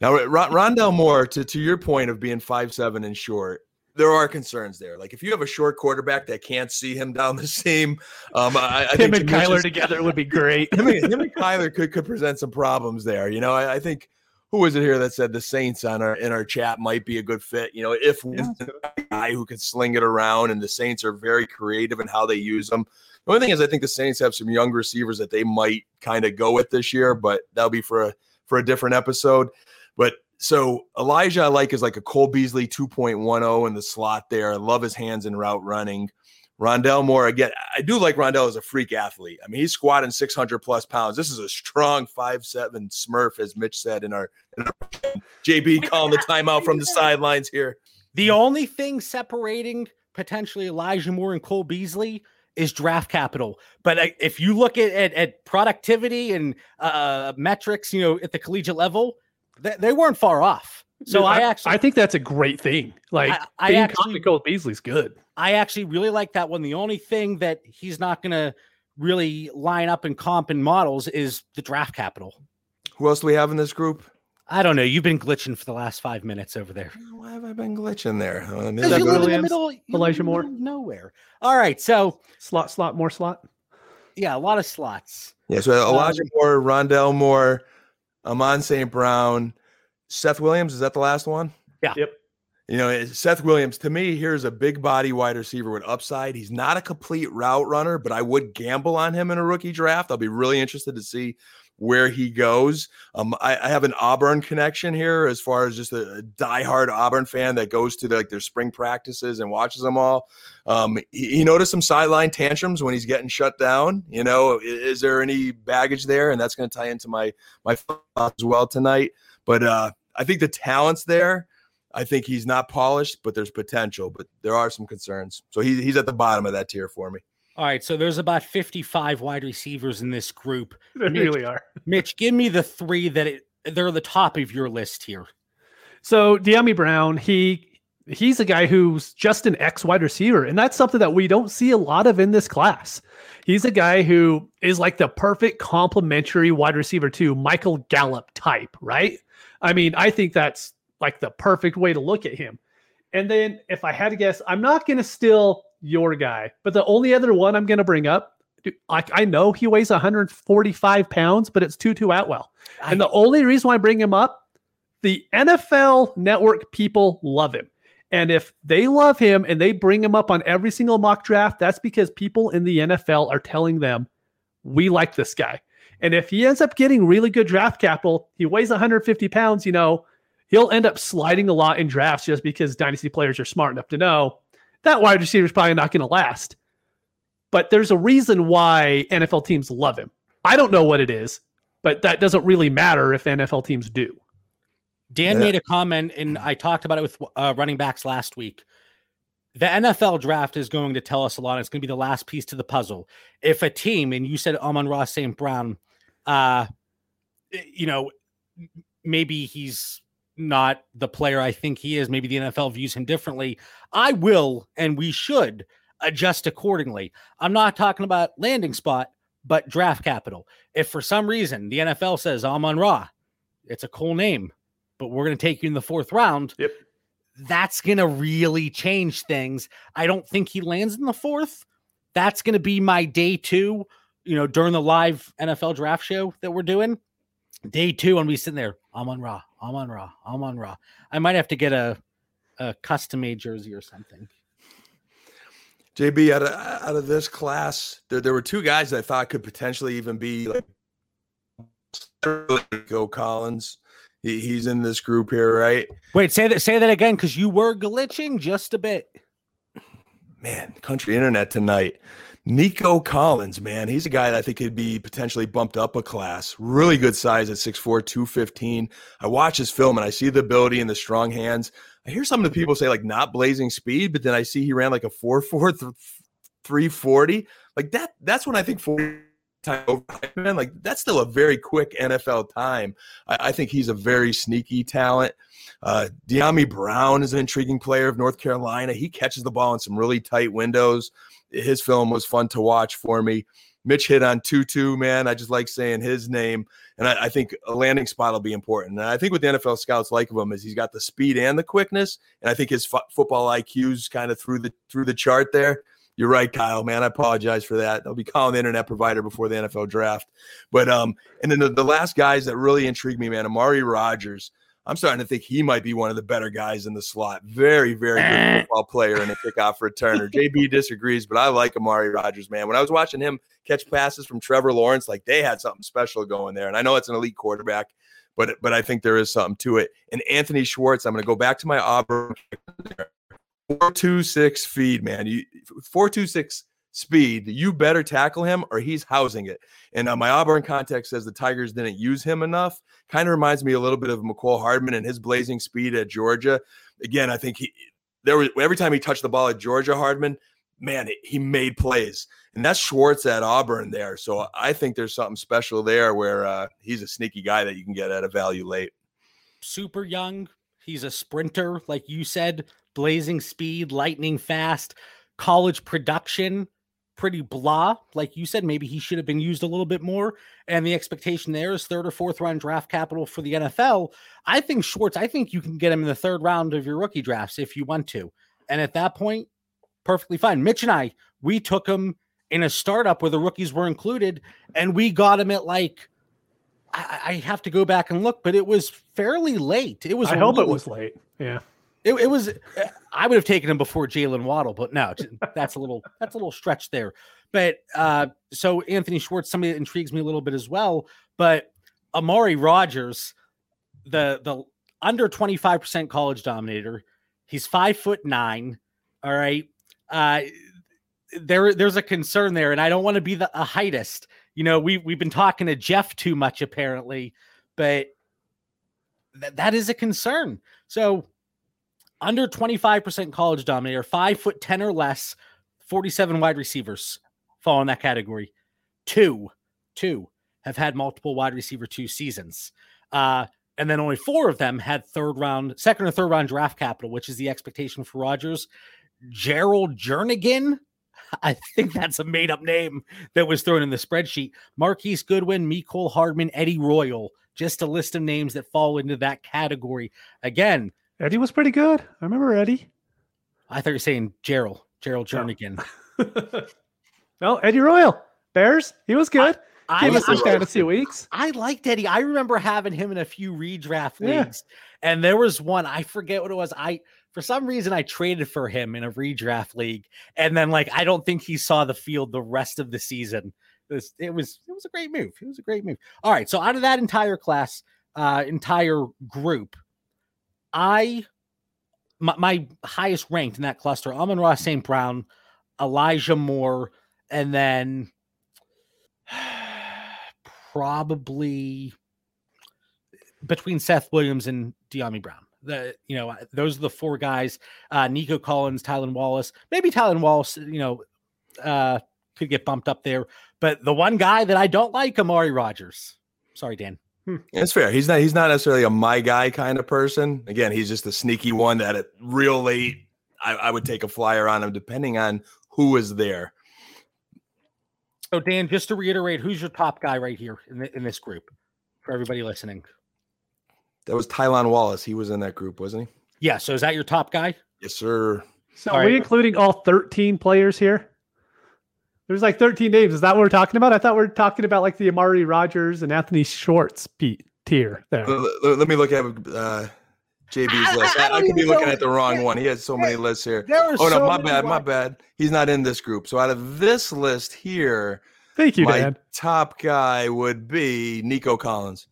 Now, Rondale Moore, to your point of being 5'7" and short, there are concerns there. Like if you have a short quarterback that can't see him down the seam, I think him and Kyler together would be great. Him and Kyler could present some problems there. You know, I think who was it here that said the Saints in our chat might be a good fit. You know, if a guy who could sling it around, and the Saints are very creative in how they use them. The only thing is, I think the Saints have some young receivers that they might kind of go with this year, but that'll be for a different episode. But so Elijah, I like, is like a Cole Beasley 2.10 in the slot there. I love his hands and route running. Rondale Moore, again, I do like Rondale as a freak athlete. I mean, he's squatting 600+ pounds. This is a strong 5'7" Smurf, as Mitch said in our JB calling the timeout from the sidelines here. The only thing separating potentially Elijah Moore and Cole Beasley is draft capital. But if you look at productivity and metrics, you know, at the collegiate level, they weren't far off. So dude, I think that's a great thing. Like being Cole Beasley's good. I actually really like that one. The only thing that he's not going to really line up in comp and models is the draft capital. Who else do we have in this group? I don't know. You've been glitching for the last 5 minutes over there. Why have I been glitching there? Because you live in the middle of nowhere. All right. So slot. Yeah. A lot of slots. Yeah. So Elijah Moore, Rondale Moore, Amon-Ra St. Brown, Seth Williams. Is that the last one? Yeah. Yep. You know, Seth Williams, to me, here's a big body wide receiver with upside. He's not a complete route runner, but I would gamble on him in a rookie draft. I'll be really interested to see where he goes. I have an Auburn connection here as far as just a diehard Auburn fan that goes to their spring practices and watches them all. He noticed some sideline tantrums when he's getting shut down. You know, is there any baggage there? And that's going to tie into my thoughts as well tonight. But I think the talent's there. I think he's not polished, but there's potential. But there are some concerns. So he's at the bottom of that tier for me. All right, so there's about 55 wide receivers in this group. There really are. Mitch, give me the three they're the top of your list here. So Dyami Brown, he's a guy who's just an X wide receiver, and that's something that we don't see a lot of in this class. He's a guy who is like the perfect complementary wide receiver to Michael Gallup type, right? I mean, I think that's like the perfect way to look at him. And then if I had to guess, I'm not going to steal your guy, but the only other one I'm going to bring up, like I know he weighs 145 pounds, but it's Tutu Atwell. And the only reason why I bring him up, the NFL Network people love him. And if they love him and they bring him up on every single mock draft, that's because people in the NFL are telling them, we like this guy. And if he ends up getting really good draft capital, he weighs 150 pounds, you know, he'll end up sliding a lot in drafts just because dynasty players are smart enough to know that wide receiver is probably not going to last. But there's a reason why NFL teams love him. I don't know what it is, but that doesn't really matter if NFL teams do. Dan made a comment, and I talked about it with running backs last week. The NFL draft is going to tell us a lot. It's going to be the last piece to the puzzle. If a team, and you said Amon-Ra St. Brown, you know, maybe he's not the player I think he is. Maybe the NFL views him differently. I will, and we should adjust accordingly. I'm not talking about landing spot, but draft capital. If for some reason the NFL says Amon-Ra, it's a cool name, but we're going to take you in the 4th round. Yep. That's going to really change things. I don't think he lands in the 4th. That's going to be my day 2, you know, during the live NFL draft show that we're doing. Day 2, when we sit there, Amon-Ra. I might have to get a custom-made jersey or something. JB, out of this class, there were two guys that I thought could potentially even be like Nico Collins. He's in this group here, right? Wait, say that again, because you were glitching just a bit. Man, country internet tonight. Nico Collins, man, he's a guy that I think could be potentially bumped up a class. Really good size at 6'4", 215. I watch his film, and I see the ability and the strong hands. I hear some of the people say, like, not blazing speed, but then I see he ran like a 4.4, 340. Like, that's when I think 40 like that's still a very quick NFL time. I think he's a very sneaky talent. Dyami Brown is an intriguing player of North Carolina. He catches the ball in some really tight windows. His film was fun to watch for me. Mitch hit on Tutu, man. I just like saying his name. And I think a landing spot will be important. And I think what the NFL scouts like of him is he's got the speed and the quickness. And I think his football IQ's kind of through the chart there. You're right, Kyle, man. I apologize for that. I'll be calling the internet provider before the NFL draft. But and then the last guys that really intrigued me, man, Amari Rodgers. I'm starting to think he might be one of the better guys in the slot. Very, very good football player and a kickoff returner. JB disagrees, but I like Amari Rodgers, man. When I was watching him catch passes from Trevor Lawrence, like they had something special going there. And I know it's an elite quarterback, but I think there is something to it. And Anthony Schwartz, I'm going to go back to my Auburn. 4.26 feed, man. 4.26 speed. You better tackle him or he's housing it. And my Auburn context says the Tigers didn't use him enough. Kind of reminds me a little bit of Mecole Hardman and his blazing speed at Georgia. Again, I think every time he touched the ball at Georgia, Hardman, man, he made plays. And that's Schwartz at Auburn there. So I think there's something special there where he's a sneaky guy that you can get at a value late. Super young. He's a sprinter, like you said. Blazing speed, lightning fast, college production, pretty blah. Like you said, maybe he should have been used a little bit more. And the expectation there is third or fourth round draft capital for the NFL. I think Schwartz, I think you can get him in the third round of your rookie drafts if you want to. And at that point, perfectly fine. Mitch and I, we took him in a startup where the rookies were included, and we got him at like, I have to go back and look, but it was fairly late. It was. I hope it was late. Yeah. It was. I would have taken him before Jaylen Waddle, but no, that's a little stretch there. But so Anthony Schwartz, somebody that intrigues me a little bit as well. But Amari Rodgers, the under 25% college dominator, he's 5'9". All right, there's a concern there, and I don't want to be a heightist. You know, we've been talking to Jeff too much apparently, but that is a concern. So. Under 25% college dominator, 5'10" or less, 47 wide receivers fall in that category. Two have had multiple wide receiver 2 seasons. And then only 4 of them had second or third round draft capital, which is the expectation for Rodgers. Gerald Jernigan, I think that's a made up name that was thrown in the spreadsheet. Marquise Goodwin, Mecole Hardman, Eddie Royal, just a list of names that fall into that category. Again, Eddie was pretty good. I remember Eddie. I thought you were saying Gerald Jernigan. No. No, Eddie Royal. Bears. He was good. I was down a few weeks. I liked Eddie. I remember having him in a few redraft leagues. And there was one, I forget what it was. For some reason, I traded for him in a redraft league. And then I don't think he saw the field the rest of the season. It was a great move. It was a great move. All right. So out of that entire class, entire group, my highest ranked in that cluster, Amon-Ra St. Brown, Elijah Moore, and then probably between Seth Williams and Dyami Brown. Those are the 4 guys. Nico Collins, Tylan Wallace, maybe Tylan Wallace, could get bumped up there. But the one guy that I don't like, Amari Rodgers. Sorry, Dan. Yeah, that's fair. He's not necessarily a my guy kind of person. Again, he's just a sneaky one that at real late, I would take a flyer on him depending on who is there. So, Dan, just to reiterate, who's your top guy right here in this group for everybody listening? That was Tylan Wallace. He was in that group, wasn't he? Yeah. So is that your top guy? Yes, sir. So are we including all 13 players here? There's 13 names. Is that what we're talking about? I thought we were talking about the Amari Rodgers and Anthony Schwartz tier there. Let me look at JB's list. I could be looking at the wrong one. He has so many lists here. My bad. He's not in this group. So out of this list here, thank you, my top guy would be Nico Collins.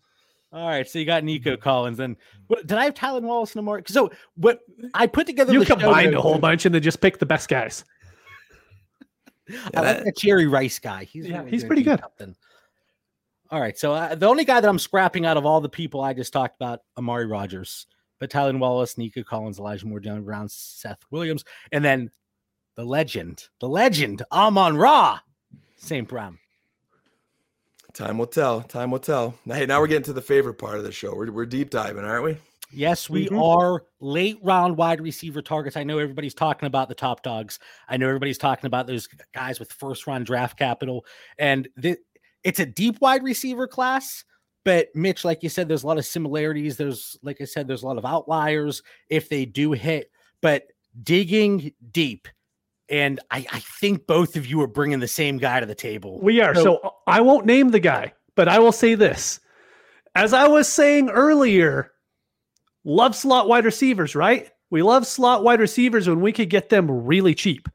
All right, so you got Nico Collins. And did I have Tylan Wallace and Amari? So what I put together, you combined a whole bunch and then just picked the best guys. Yeah, I like the Jerry Rice guy. He's pretty good. All right. So the only guy that I'm scrapping out of all the people I just talked about, Amari Rodgers, but Tylan Wallace, Nico Collins, Elijah Moore, Dyami Brown, Seth Williams, and then the legend, Amon-Ra St. Brown. Time will tell. Time will tell. Now, hey, now we're getting to the favorite part of the show. We're deep diving, aren't we? Yes, we are. Late round wide receiver targets. I know everybody's talking about the top dogs. I know everybody's talking about those guys with first round draft capital. And it's a deep wide receiver class. But Mitch, like you said, there's a lot of similarities. There's a lot of outliers if they do hit. But digging deep. And I think both of you are bringing the same guy to the table. We are. So I won't name the guy, but I will say this. As I was saying earlier, love slot wide receivers, right? We love slot wide receivers when we could get them really cheap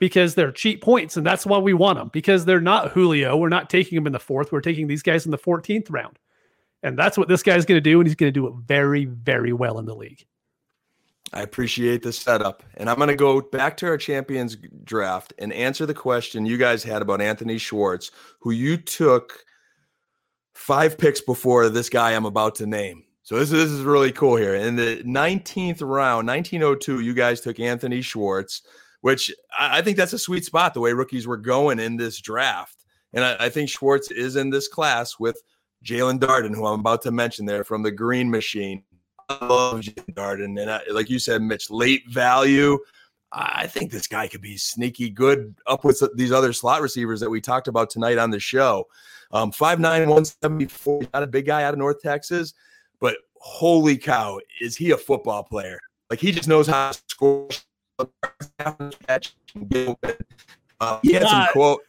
because they're cheap points. And that's why we want them, because they're not Julio. We're not taking them in the fourth. We're taking these guys in the 14th round. And that's what this guy's going to do. And he's going to do it very, very well in the league. I appreciate the setup. And I'm going to go back to our champions draft and answer the question you guys had about Anthony Schwartz, who you took 5 picks before this guy I'm about to name. So this is really cool here. In the 19th round, 1902, you guys took Anthony Schwartz, which I think that's a sweet spot the way rookies were going in this draft. And I think Schwartz is in this class with Jalen Darden, who I'm about to mention there from the Green Machine. I love Jalen Darden, and like you said, Mitch, late value. I think this guy could be sneaky good up with these other slot receivers that we talked about tonight on the show. 5'9", 174, not a big guy out of North Texas, but holy cow, is he a football player. Like, he just knows how to score. He had some quote.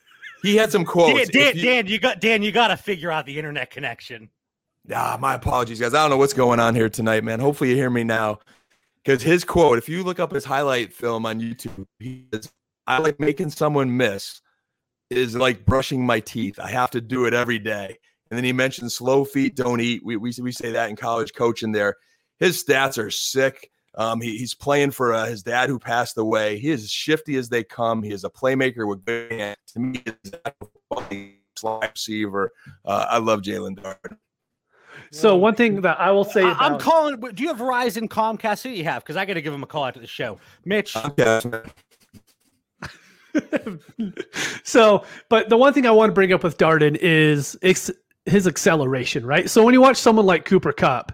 He had some quotes. Dan, you got to figure out the internet connection. My apologies, guys. I don't know what's going on here tonight, man. Hopefully you hear me now. Because his quote, if you look up his highlight film on YouTube, he says, I like making someone miss. It is like brushing my teeth. I have to do it every day. And then he mentioned slow feet don't eat. We say that in college coaching there. His stats are sick. He's playing for his dad who passed away. He is as shifty as they come. He is a playmaker with good hands. To me, he's a slide receiver. I love Jalen Darden. So one thing that I will say, I'm calling. Do you have Verizon, Comcast? Who do you have? Because I got to give him a call after the show, Mitch. Okay. So, but the one thing I want to bring up with Darden is his acceleration, right? So when you watch someone like Cooper Kupp,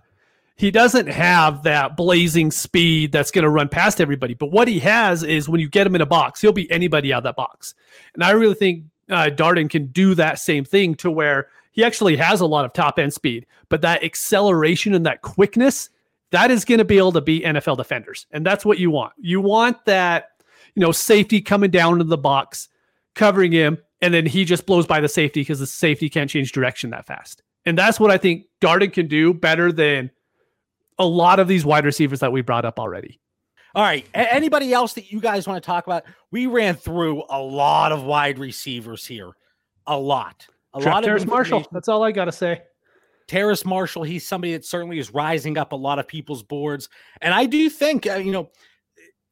he doesn't have that blazing speed that's going to run past everybody. But what he has is when you get him in a box, he'll beat anybody out of that box. And I really think Darden can do that same thing to where he actually has a lot of top-end speed, but that acceleration and that quickness, that is going to be able to beat NFL defenders, and that's what you want. You want that, safety coming down into the box, covering him, and then he just blows by the safety because the safety can't change direction that fast. And that's what I think Darden can do better than a lot of these wide receivers that we brought up already. All right, anybody else that you guys want to talk about? We ran through a lot of wide receivers here, a lot. Terrace Marshall, that's all I got to say. Terrace Marshall, he's somebody that certainly is rising up a lot of people's boards. And I do think,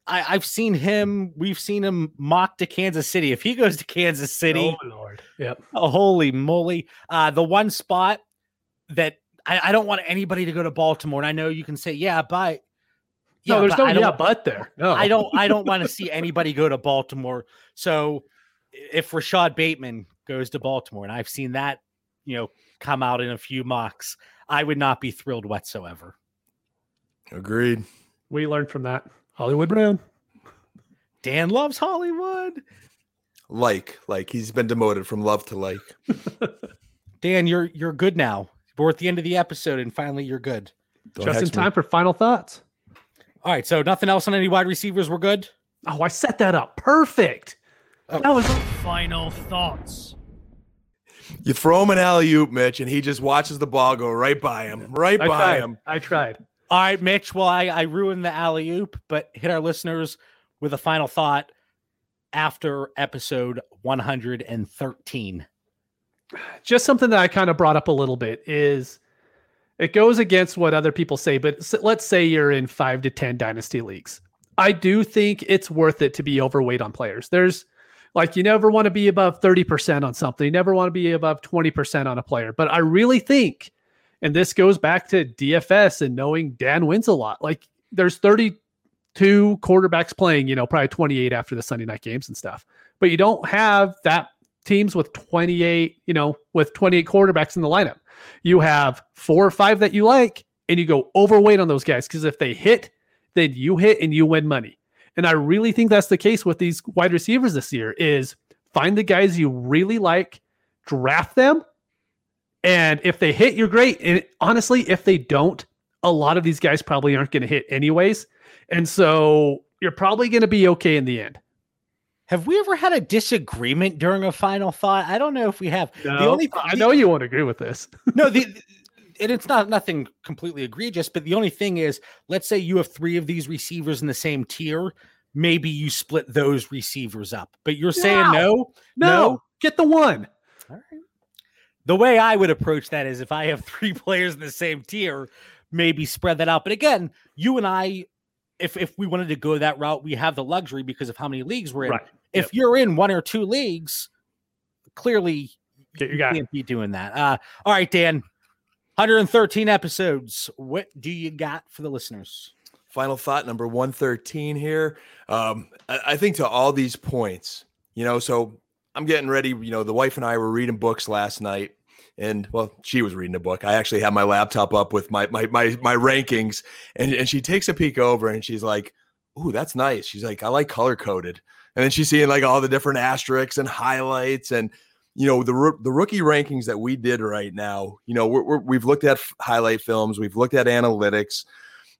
I've seen him, we've seen him mocked to Kansas City. If he goes to Kansas City, oh, Lord. Yep. Oh, holy moly. The one spot that I don't want anybody to go to Baltimore. And I know you can say, but there's no but there. No, I don't want to see anybody go to Baltimore. So if Rashad Bateman goes to Baltimore, and I've seen that, come out in a few mocks, I would not be thrilled whatsoever. Agreed. We learned from that. Hollywood Brown. Dan loves Hollywood. Like he's been demoted from love to like. Dan, you're good now. We're at the end of the episode, and finally you're good. Just in time for final thoughts. All right, so nothing else on any wide receivers. We're good? Oh, I set that up. Perfect. Oh. That was final thoughts. You throw him an alley-oop, Mitch, and he just watches the ball go right by him. I tried. All right, Mitch. Well, I ruined the alley-oop, but hit our listeners with a final thought after episode 113. Just something that I kind of brought up a little bit is it goes against what other people say, but let's say you're in 5 to 10 dynasty leagues. I do think it's worth it to be overweight on players. You never want to be above 30% on something. You never want to be above 20% on a player. But I really think, and this goes back to DFS and knowing Dan wins a lot, there's 32 quarterbacks playing, probably 28 after the Sunday night games and stuff. But you don't have that teams with 28, you know, with 28 quarterbacks in the lineup. You have 4 or 5 that you like, and you go overweight on those guys because if they hit, then you hit and you win money. And I really think that's the case with these wide receivers this year is find the guys you really like, draft them, and if they hit, you're great. And honestly, if they don't, a lot of these guys probably aren't going to hit anyways. And so you're probably going to be okay in the end. Have we ever had a disagreement during a final thought? I don't know if we have. No, I know you won't agree with this. No, and it's nothing completely egregious, but the only thing is, let's say you have 3 of these receivers in the same tier. Maybe you split those receivers up, but you're saying no, get the one. All right. The way I would approach that is if I have 3 players in the same tier, maybe spread that out. But again, you and I, if we wanted to go that route, we have the luxury because of how many leagues we're in. Right. If you're in 1 or 2 leagues, clearly you can't be doing that. All right, Dan. 113 episodes. What do you got for the listeners? Final thought number 113 here. I think to all these points, you know, so I'm getting ready. You know, the wife and I were reading books last night, and well, she was reading a book. I actually had my laptop up with my rankings, and she takes a peek over and she's like, "Ooh, that's nice." She's like, "I like color coded," and then she's seeing like all the different asterisks and highlights and. You know, the rookie rankings that we did right now, you know, we've looked at highlight films. We've looked at analytics.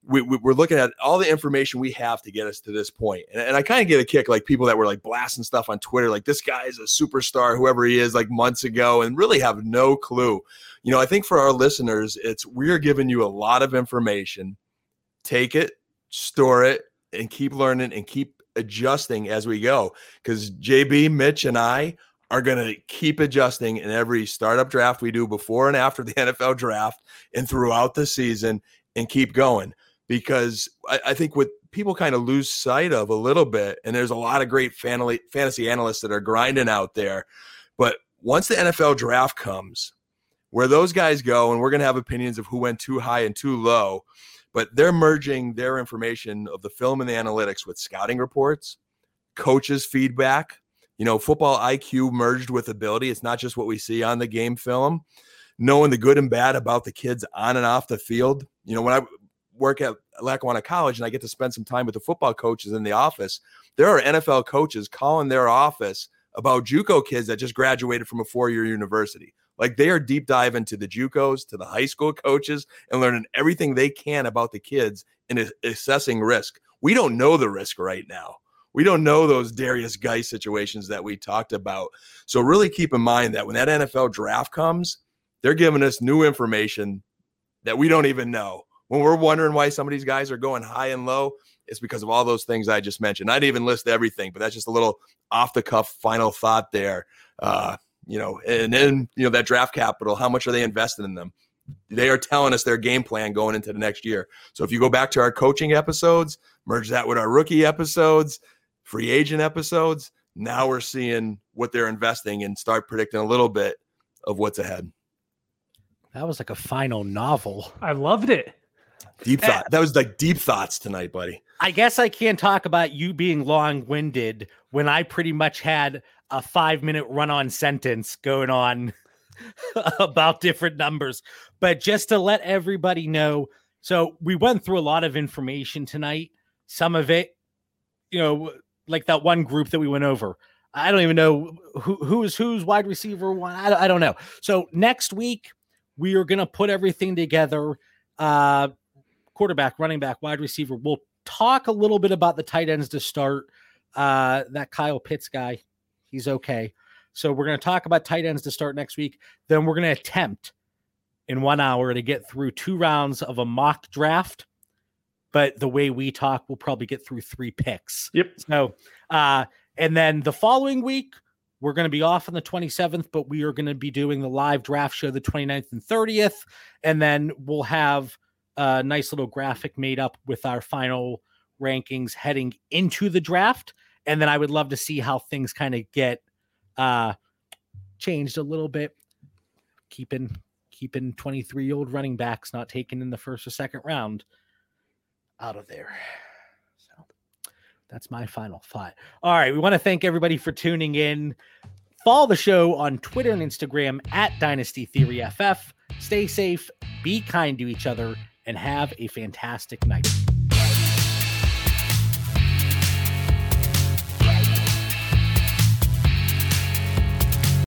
We're looking at all the information we have to get us to this point. And I kind of get a kick, like people that were like blasting stuff on Twitter, like this guy is a superstar, whoever he is, like months ago, and really have no clue. You know, I think for our listeners, we're giving you a lot of information. Take it, store it, and keep learning and keep adjusting as we go. Because JB, Mitch, and I are going to keep adjusting in every startup draft we do before and after the NFL draft and throughout the season and keep going, because I think what people kind of lose sight of a little bit, and there's a lot of great fantasy analysts that are grinding out there, but once the NFL draft comes, where those guys go, and we're going to have opinions of who went too high and too low, but they're merging their information of the film and the analytics with scouting reports, coaches' feedback. You know, football IQ merged with ability. It's not just what we see on the game film. Knowing the good and bad about the kids on and off the field. You know, when I work at Lackawanna College and I get to spend some time with the football coaches in the office, there are NFL coaches calling their office about JUCO kids that just graduated from a 4-year university. Like, they are deep diving to the JUCOs, to the high school coaches, and learning everything they can about the kids and assessing risk. We don't know the risk right now. We don't know those Darius Guice situations that we talked about. So really keep in mind that when that NFL draft comes, they're giving us new information that we don't even know. When we're wondering why some of these guys are going high and low, it's because of all those things I just mentioned. I didn't even list everything, but that's just a little off-the-cuff final thought there. You know, and then, you know, that draft capital, how much are they investing in them? They are telling us their game plan going into the next year. So if you go back to our coaching episodes, merge that with our rookie episodes, free agent episodes, now we're seeing what they're investing and start predicting a little bit of what's ahead. That was like a final novel. I loved it. Deep thought. That was like deep thoughts tonight, buddy. I guess I can't talk about you being long-winded when I pretty much had a 5-minute run-on sentence going on about different numbers. But just to let everybody know, so we went through a lot of information tonight. Some of it, you know, like that one group that we went over. I don't even know who's wide receiver one. I don't know. So next week we are going to put everything together. Quarterback, running back, wide receiver. We'll talk a little bit about the tight ends to start. That Kyle Pitts guy, he's okay. So we're going to talk about tight ends to start next week. Then we're going to attempt in 1 hour to get through 2 rounds of a mock draft. But the way we talk, we'll probably get through 3 picks. Yep. So, and then the following week, we're going to be off on the 27th, but we are going to be doing the live draft show the 29th and 30th. And then we'll have a nice little graphic made up with our final rankings heading into the draft. And then I would love to see how things kind of get changed a little bit. Keeping 23-year-old running backs not taken in the first or second round out of there. So that's my final thought. All right. We want to thank everybody for tuning in. Follow the show on Twitter and Instagram at Dynasty Theory FF. Stay safe, be kind to each other, and have a fantastic night.